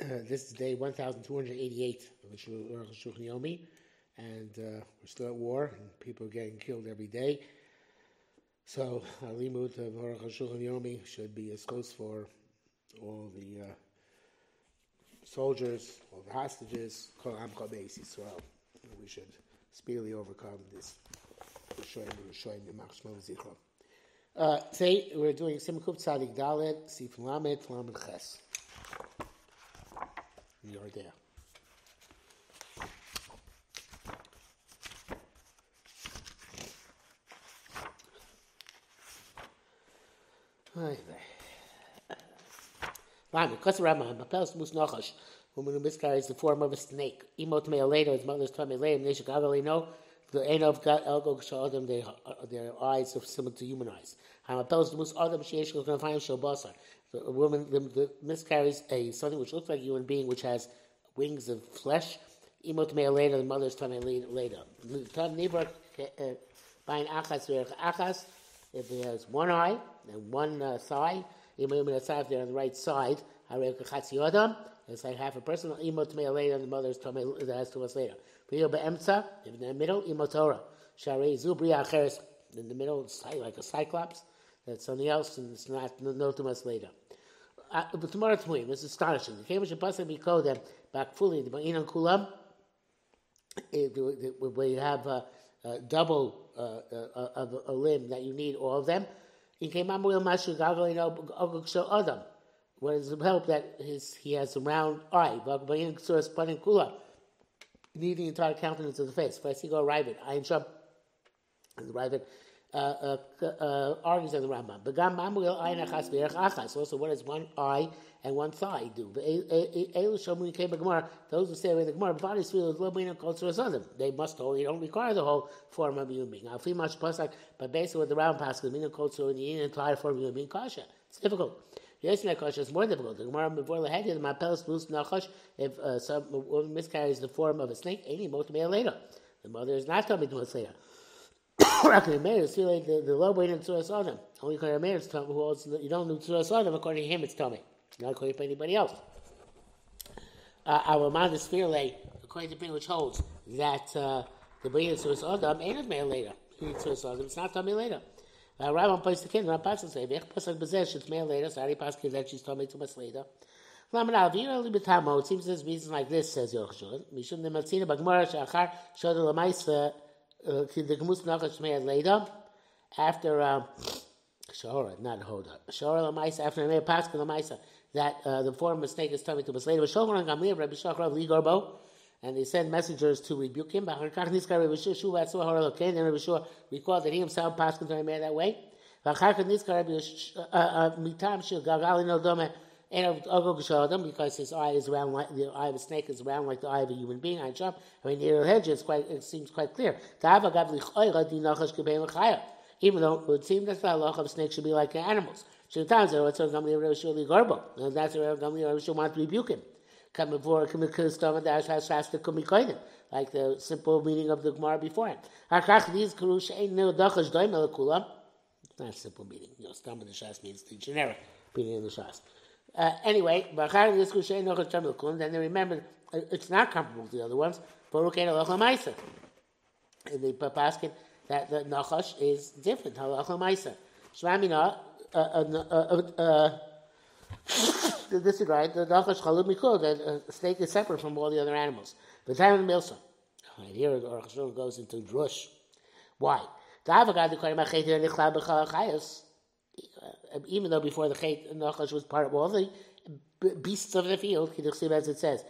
This is day 1288 of the Arukh HaShulchan Yomi, and we're still at war, and people are getting killed every day. So, our limud of Arukh HaShulchan Yomi should be as close for all the soldiers, all the hostages, Kol Am Kol Beis Yisrael. We should speedily overcome this. Today, we're doing Siman Kuf Tzadik Dalet, Sif Lamed Lamed Ches. You're there. Because Rama Papaskan Mus Nakhash, woman who miscarries the form of a snake. Imot Me'aledo, his mother's tummy lay, Neshikagalino, the end of God Elgo Shodom, their eyes are similar to human eyes. Hamapels Mus Adam Sheshko can find Shobasa. A woman miscarries a something which looks like a human being, which has wings of flesh. Imot me'aleida, the mother's tummy later. If it has one eye and one thigh, if they're on the right side, it's like half a person. Imot me'aleida, the mother's tummy that has 2 months later. If in the middle, imotora. Sharei zubri acheres, in the middle, it's like a cyclops. That's something else, and it's not no 2 months later. But tomorrow morning, it's astonishing. The Kamish and Pasam Biko them back fully the Ba'inan Kulam, where you have a double of a limb that you need all of them. In Kamam Wil Mashu Gagalino Oguk Show Adam. What is the help that he has a round eye, Ba'inan Ksura Spanin Kula, needing the entire countenance of the face. Fasigo Rivet, Ayin Sham, and the Rivet. Argues on the Rambam. Also, what does one eye and one thigh do? Those who say with the Gemara, bodies feel the they must hold. You don't require the whole form of human being. But basically, what the Rambam passes, the entire form of human being kasha. It's difficult. Yes, Nakhash is more difficult. The Gemara before the head of my pelvis loose Nakhash. If some woman miscarries the form of a snake, any motamei later, the mother is not coming to us later. The low weight in Tzuras Adam. Only according to a man, it's tummy. You don't do Tzuras Adam, according to him, it's tummy. Not according to anybody else. Our amount of Svilei, according to the thing which holds that the weight in Tzuras Adam ain't a man later. It's not tummy later. Rava plays the kid, and Pasuk says, "Vech Pasuk Bezesh, it's man later." Sorry, Pasuk that she's tummy 2 months later. It seems there's reason like this, says Yochanan. Mishum Nematzina Magmar Shachar Shoda Lamaisa. The Gemus Nakhash made later, after Shahora, not Hoda. Shahora Lamaisa, after the Meir Pascha Lamaisa, that the form of snake is tummy 2 months later. But Shomer and Gamliel, Rabbi Shachar, Li Garbo, and they send messengers to rebuke him. But Harkach Niskar, Rabbi Shua, Vatzua, Hora Loken, and Rabbi Shua recalled that he himself passed the Meir that way. But Harkach Niskar, Rabbi Shua, Mitam Shil, Gagali No Dome, and Ogog Shodom, because his eye is round like the eye of a snake is round like the eye of a human being. I jump. I mean, the hedge is quite. It seems quite clear. Even though it would seem that the halacha of snakes should be like animals. Sometimes the Rav Gamliel and that's the Rav Gamliel wanted to rebuke him. Like the simple meaning of the Gemara before him. It's not a simple meaning. You know, stam of the shas means the generic meaning of the shas. Anyway, then they remembered it's not comparable to the other ones. In the Papaskan, that the Nakhash is different. To this regard, the Nakhash Chalumikul, that the snake is separate from all the other animals. The time of the Milsa. Right here, the Arukh HaShulchan goes into drush. Why? Even though before the Chet, Nakhash was part of all the beasts of the field, as it says,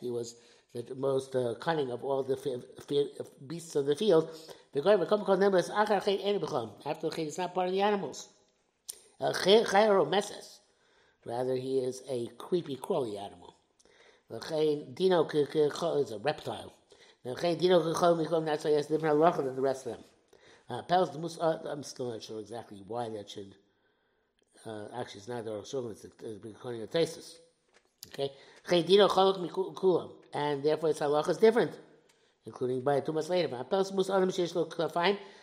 he was the most cunning of all the beasts of the field. After the Chet, it's not part of the animals. Rather, he is a creepy, crawly animal. Dino is a reptile. That's why he has a different halacha than the rest of them. I'm still not sure exactly why that should. Actually, it's not the Arukh HaShulchan, it's becoming a thesis. Okay? And therefore, its halacha is different, including by 2 months later.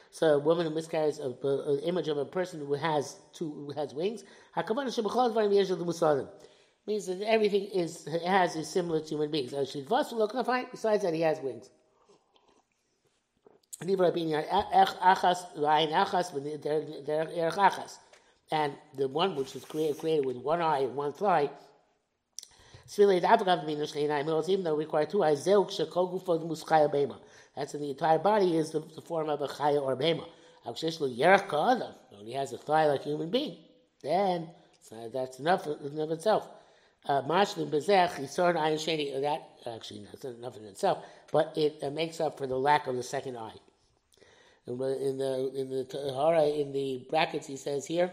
So, a woman who miscarries an image of a person who has wings, means that everything is similar to human beings. Besides that, he has wings. And the one which was created with one eye and one thigh, Svilei d'abraham, even though it required two eyes, that's in the entire body is the form of a Chaya or Bema. He has a thigh like a human being. Then that's enough in itself. That actually that's not enough in itself, but it makes up for the lack of the second eye. In the Tahera, in the brackets, he says here,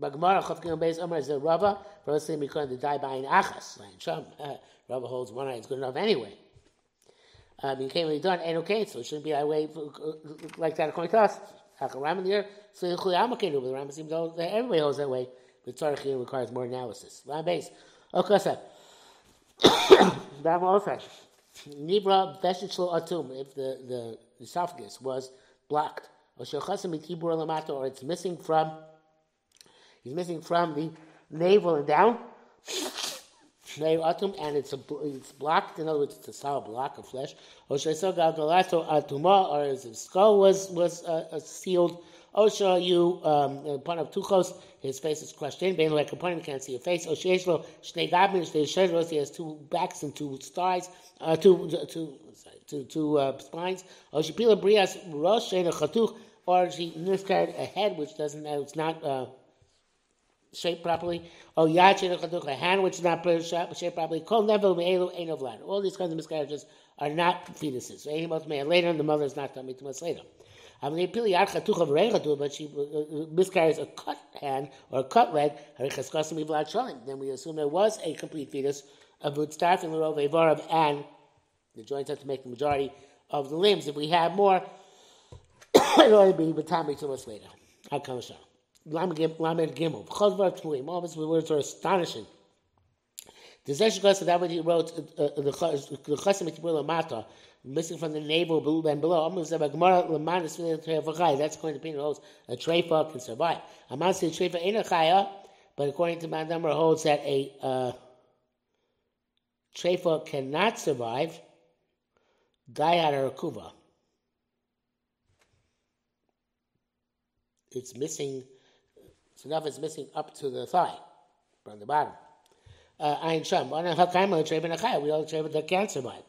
Magmar Chofkin Beis Amar is the Rava. First thing we call the die by an achas. Rava holds one eye is good enough anyway. It can't really done ain't okay, so it shouldn't be that way like that according to us. Rambam here, so the Rambam seems to everybody holds that way, but Tzarek requires more analysis. Rambam Okasa. Rambam also. Nibra Veshitlo Atum, if the esophagus was blocked, or it's missing from the navel and down, and it's blocked. In other words, it's a solid block of flesh. Or his skull was sealed. Osha, you upon of tuchos, his face is crushed in. Ben like upon him, can't see a face. Osheshlo shnei gabim shnei shedros. He has two backs and two thighs, two spines. Oshipila brias rosh shein a chattuk. Or she miscarried a head which doesn't, it's not shaped properly. Oh, yad shein a chattuk, a hand which is not shaped properly. Kol nevel me'elu ein of lad. All these kinds of miscarriages are not fetuses. So any month later, the mother is not coming 2 months later. But she miscarries a cut hand or a cut leg. Then we assume there was a complete fetus of Utstaf and Lerov Eivarav, and the joints have to make the majority of the limbs. If we have more, it will only be Batami 2 months later. Hakam Lamed Gimel. Chodvar Tmuim. All of his words are astonishing. The Zesh Gosa, that what he wrote, the Chosim Tiburo Lamata, missing from the navel and below. That's according to Peish holds a Treifa can survive. Amasi Treifa ain't a Chaya, but according to Magmar holds that a Treifa cannot survive. Die out of Rakuva. It's missing. It's enough. It's missing up to the thigh from the bottom. Ayin Sham. We all Treifa that can't survive.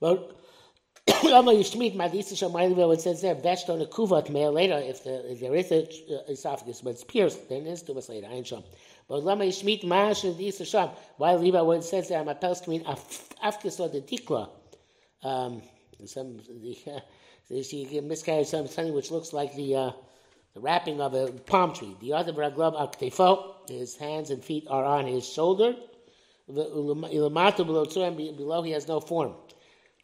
But it says there, later, if there is a esophagus, but it's pierced, then it is 2 months later. But why leave out what it says there on my Papaskan, Afkis the Tikla? She miscarried something which looks like the wrapping of a palm tree. The other Braglov Aktefo, his hands and feet are on his shoulder. Below he has no form.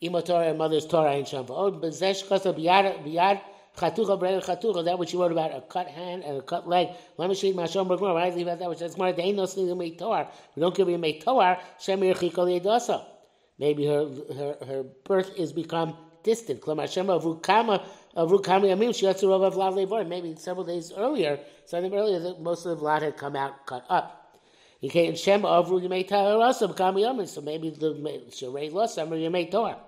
Imotorah and mother's Torah and Shamva. Oh, Bezesh Kosa Biyad Chattucha, that which you wrote about, a cut hand and a cut leg. Let me show you my Shomber Gemara. I leave out that which says, Gemara, they ain't no sneeze in Meitor. We don't give you Meitor. Shem Yerchikol Yedosa. Maybe her birth is become distant. Klamar Shem Avukama Yamim Shiatsarov of Vlad Levor. Maybe sometime earlier, that most of the Vlad had come out, cut up. You can't Shem Avru Yemei Tahera also become Yomi, so maybe the Sherei Lost Summer Yemei Torah.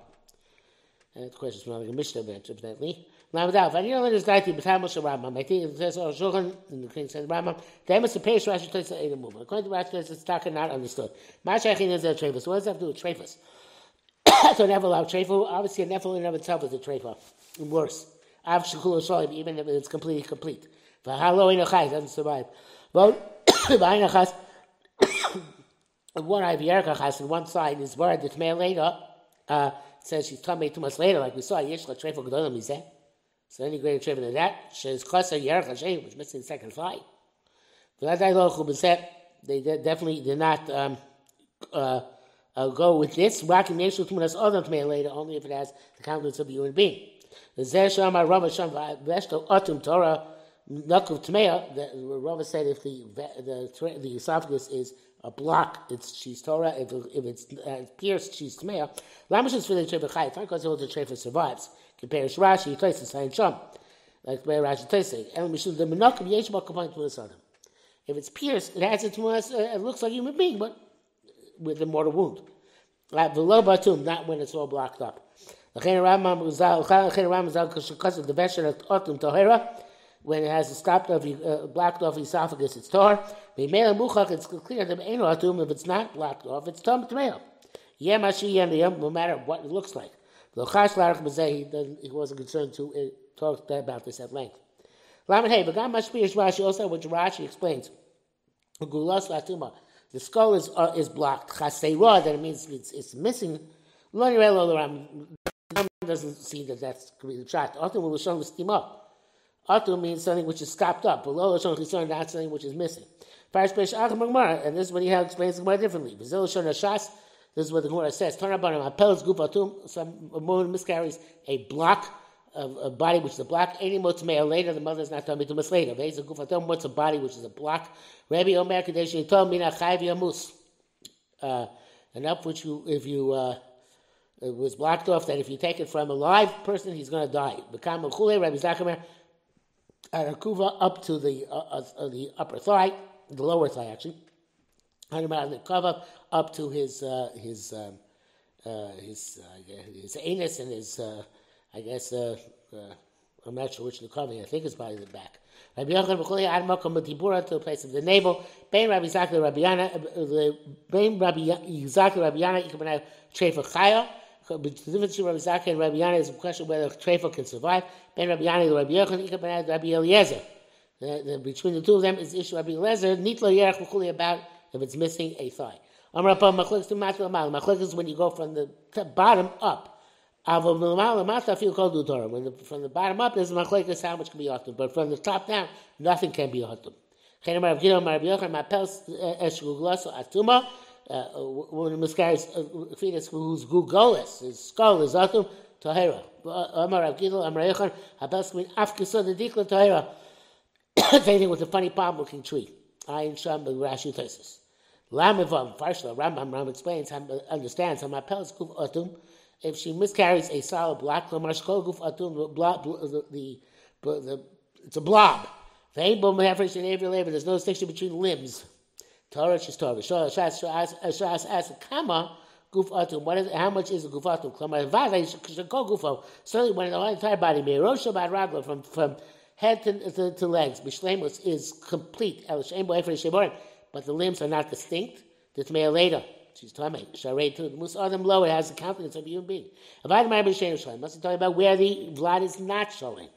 And the question is more like a Mishnah bench, evidently. Lamadal, I didn't let us die to the Batam Moshe Rambam. I think it says on Shulchan, in the King said Rambam, the Emes of Peish Rashi Toys the Adam movement. According to Rashi Toys, it's talking not understood. Mashachin is a Treifus. What does that have to do with Treifus? So never allow Treifu. Obviously, a Nephilah in and of itself is a Treifa. Worse. Av Shekul Sholim, even if it's completely complete. Vahalo Enochai doesn't survive. But Vahinachas. One eye of Yerkachas on one side is word that may later says she's coming 2 months later, like we saw. Yeshla Treifa Gedola Mizeh. So any greater Treifa than that, she's Kosa Yerkachas, which missing the second thigh. They definitely did not go with this. Rocking Yeshla Tumunas Ardom may later, only if it has the countenance of a human being. The Zesham Rama Sham Veshto Otum Torah Nakuf Tmeya. The Rava said if the esophagus is a block, she's Torah. If it's pierced, she's Tmeya. Lamish is for the Treifa Chai. It's not because the Treifa survives. Compares Rashi, Toysa, Sayin Shom. Like the way Rashi Toysa. El Mishul, the Menachem Yeshma Kapanim Tulis Adam. If it's pierced, it has it to us, it looks like a human being, but with a mortal wound. V'lo batum, not when it's all blocked up. When it has stopped off, blocked off the esophagus, it's tar. It's clear that if it's not blocked off, it's tam tmeil. No matter what it looks like. He wasn't concerned to talk about this at length. Rashi also, which Rashi explains, the skull is blocked. Chaseirah, that it means it's missing. Doesn't see that that's the shot. Hotum means something which is stopped up. Not something which is missing. And this is what he explains more differently. This is what the Gemara says. Some miscarries a block of a body which is a block. Any motzmei later, the mother is not talking to us later. Gufatum, what's a body which is a block? Rabbi Omer Kadesh told me enough which you, if you it was blocked off, that if you take it from a live person, he's going to die. Become a chule, Rabbi Zakkai, Rakuva up to the upper thigh, the lower thigh actually. Up to his anus and his I'm not sure which the covering. I think it's probably the back. Rabbi Yochanan b'choli adma from Tiburo to the place of the navel. Ben Rabbi Zakkai, Rabbi Yana. Ben Rabbi Zakkai, Rabbi Yana. You can pronounce Treifa Chaya. The difference between Rabbi Zakkai and Rabbi Yana is the question whether Treifa can survive. Ben Rabbi Yana, Rabbi Yochanan. You can pronounce Rabbi Eliezer. Between the two of them is the issue. Rabbi Eliezer nitlo yerach b'choli about if it's missing a thigh. Machlokes is when you go from the bottom up. When from the bottom up, there's a machlokes how much can be hotum, but from the top down, nothing can be hotum. When it miscarries a fetus whose gugolis, his skull is hotum, tahera. Anything with a funny palm-looking tree. Ayin sham b'rashi tesis. Rambam explains, understands, if she miscarries a solid block, it's a blob. There's no distinction between limbs. Torah is Torah. How much is a Gufatu? Certainly when the entire body, Roshua from head to legs, Bishlemus is complete. But the limbs are not distinct. She's talking about Musa Ardom low, it has the countenance of a human being. Must be talking about where the blood is not showing.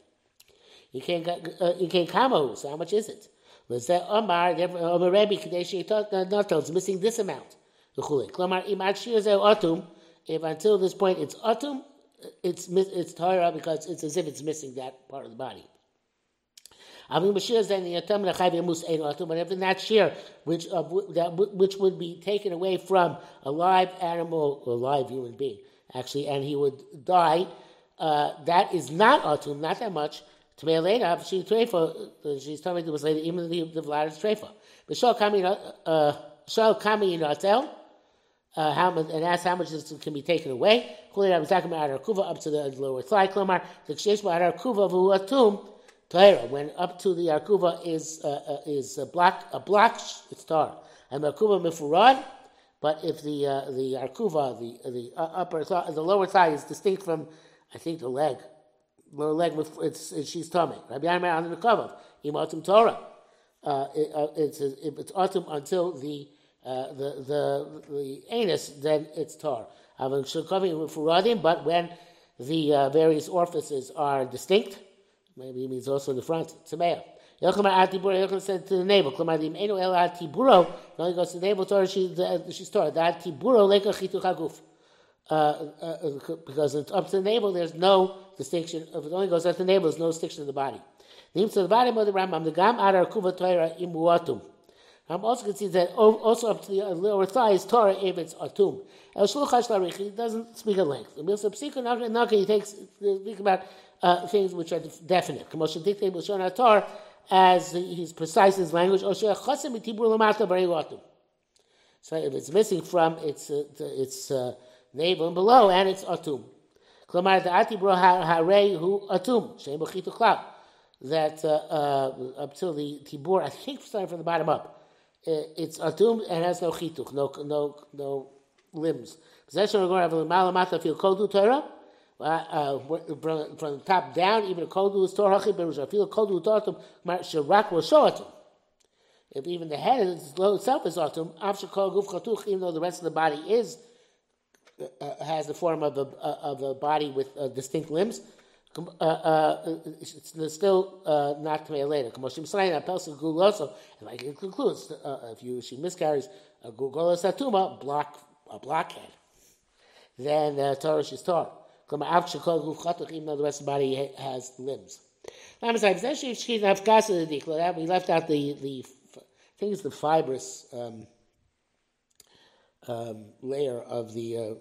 You can't kamo, so how much is it? It's missing this amount. If until this point it's otum, it's Torah because it's as if it's missing that part of the body. Whenever that shear, which would be taken away from a live animal or live human being, actually, and he would die, that is not atum, not that much. She's telling me it was later, even the vlad is treifa. But shall come in hotel, and ask how much this can be taken away. I'm talking about Arkuva up to the lower thigh. Klomar the ksheshma Arkuva v'atum. Tahera, when up to the Arkuva is a block, it's tar. And Arkuva mifurad, but if the Arkuva, the upper thigh, the lower thigh is distinct from, I think, the leg. Lower leg, it's she's tummy. Rabbi Yana on the Nakhash, imatum Torah. It's autumn until the anus, then it's tar. But when the various orifices are distinct. Maybe it means also the front. Tzemeo. Yochanan said to the navel. Klamadim eno el ad tiburo. It only goes to the navel. Torah she's Torah. That tiburo leka chitu chaguf. Because it's up to the navel, there's no distinction. If it only goes up to the navel, there's no distinction of the body. The body of the Rambam. The gam ad arkuva Torah imuatum. I'm also going to see that also up to the lower thigh is Torah if it's atum. El shulchash larich. He doesn't speak at length. He takes speak about. Things which are definite. As he's precise in his language. So if it's missing from its navel and below, and it's atum. that up till the Tibur, I think starting from the bottom up, it's Atum and has no Chituch, no limbs. Possession of Malamata feel Kodu Torah, from the top down, even Kodu is Torah, Berush, feel Kodu Tortum, Shirak Roshoatum. If even the head itself is Atum, Avshakol Guf Chattuk, even though the rest of the body is has the form of a body with distinct limbs, it's still not to me later. And like it concludes, if she miscarries a gugolos atuma, a blockhead, then Torah is Torah. Even though the rest of the body has limbs. We left out the I think it's the fibrous layer of the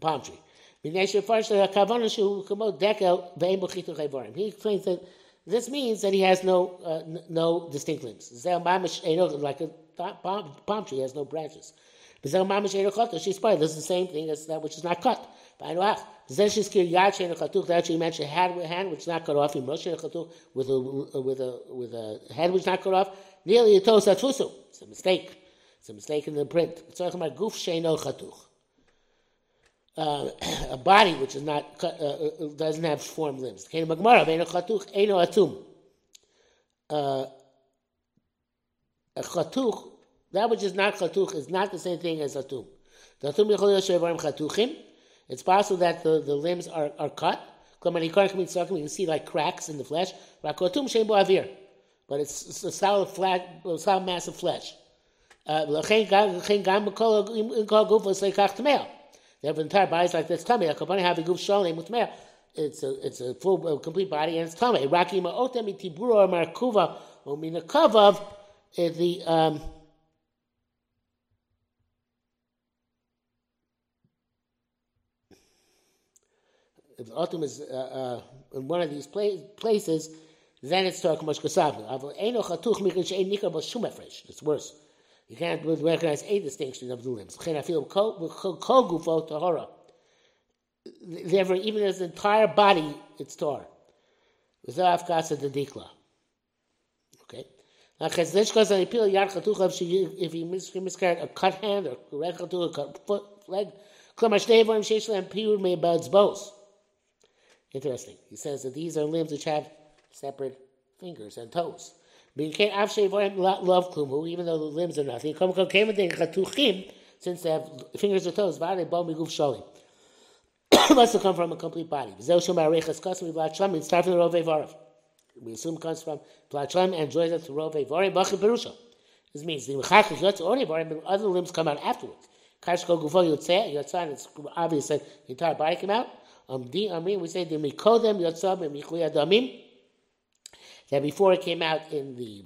palm tree. He explains that this means that he has no distinct limbs. Like a palm tree has no branches. This is the same thing as that which is not cut. That she mentioned hand which is not cut off, with a head which is not cut off. It's a mistake. It's a mistake in the print. A body which is not doesn't have formed limbs. Magmar eno chattuk eno atum. A chattuk, that which is not chattuk, is not the same thing as atum. The atum yichol yoshevarim chattukim. It's possible that the limbs are cut. You can see like cracks in the flesh. Rakotum shein bo avir, but it's a solid flat, solid mass of flesh. The entire body is like this tummy. It's a full, complete body, and it's tummy. If the autumn is in one of these places, then it's Torah K'mosh Kasavna. It's worse. You can't recognize a distinction of the limbs. Therefore, even his entire body, it's Torah. Okay. If he miscarried a cut hand or a cut foot, leg, interesting. He says that these are limbs which have separate fingers and toes. Even though the limbs are nothing, since they have fingers or toes, must have come from a complete body. We assume it comes from Vlachlam and joins us to Rove Varim. This means the other limbs come out afterwards. It's obvious that the entire body came out. We say the Mikodem Yotzab and Mikuya Damim. That before it came out in the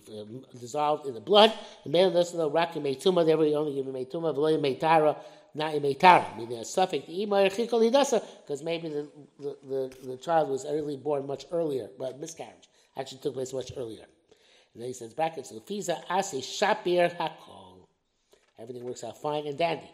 dissolved in the blood, the male doesn't know Rakim Meituma, they were only given Meituma, Veloy Meitara, not in Meitara. Meaning a suffix, because maybe the child was early born much earlier, but miscarriage actually took place much earlier. And then he says brackets, Fiza Asi Shapir Hakol. Everything works out fine and dandy.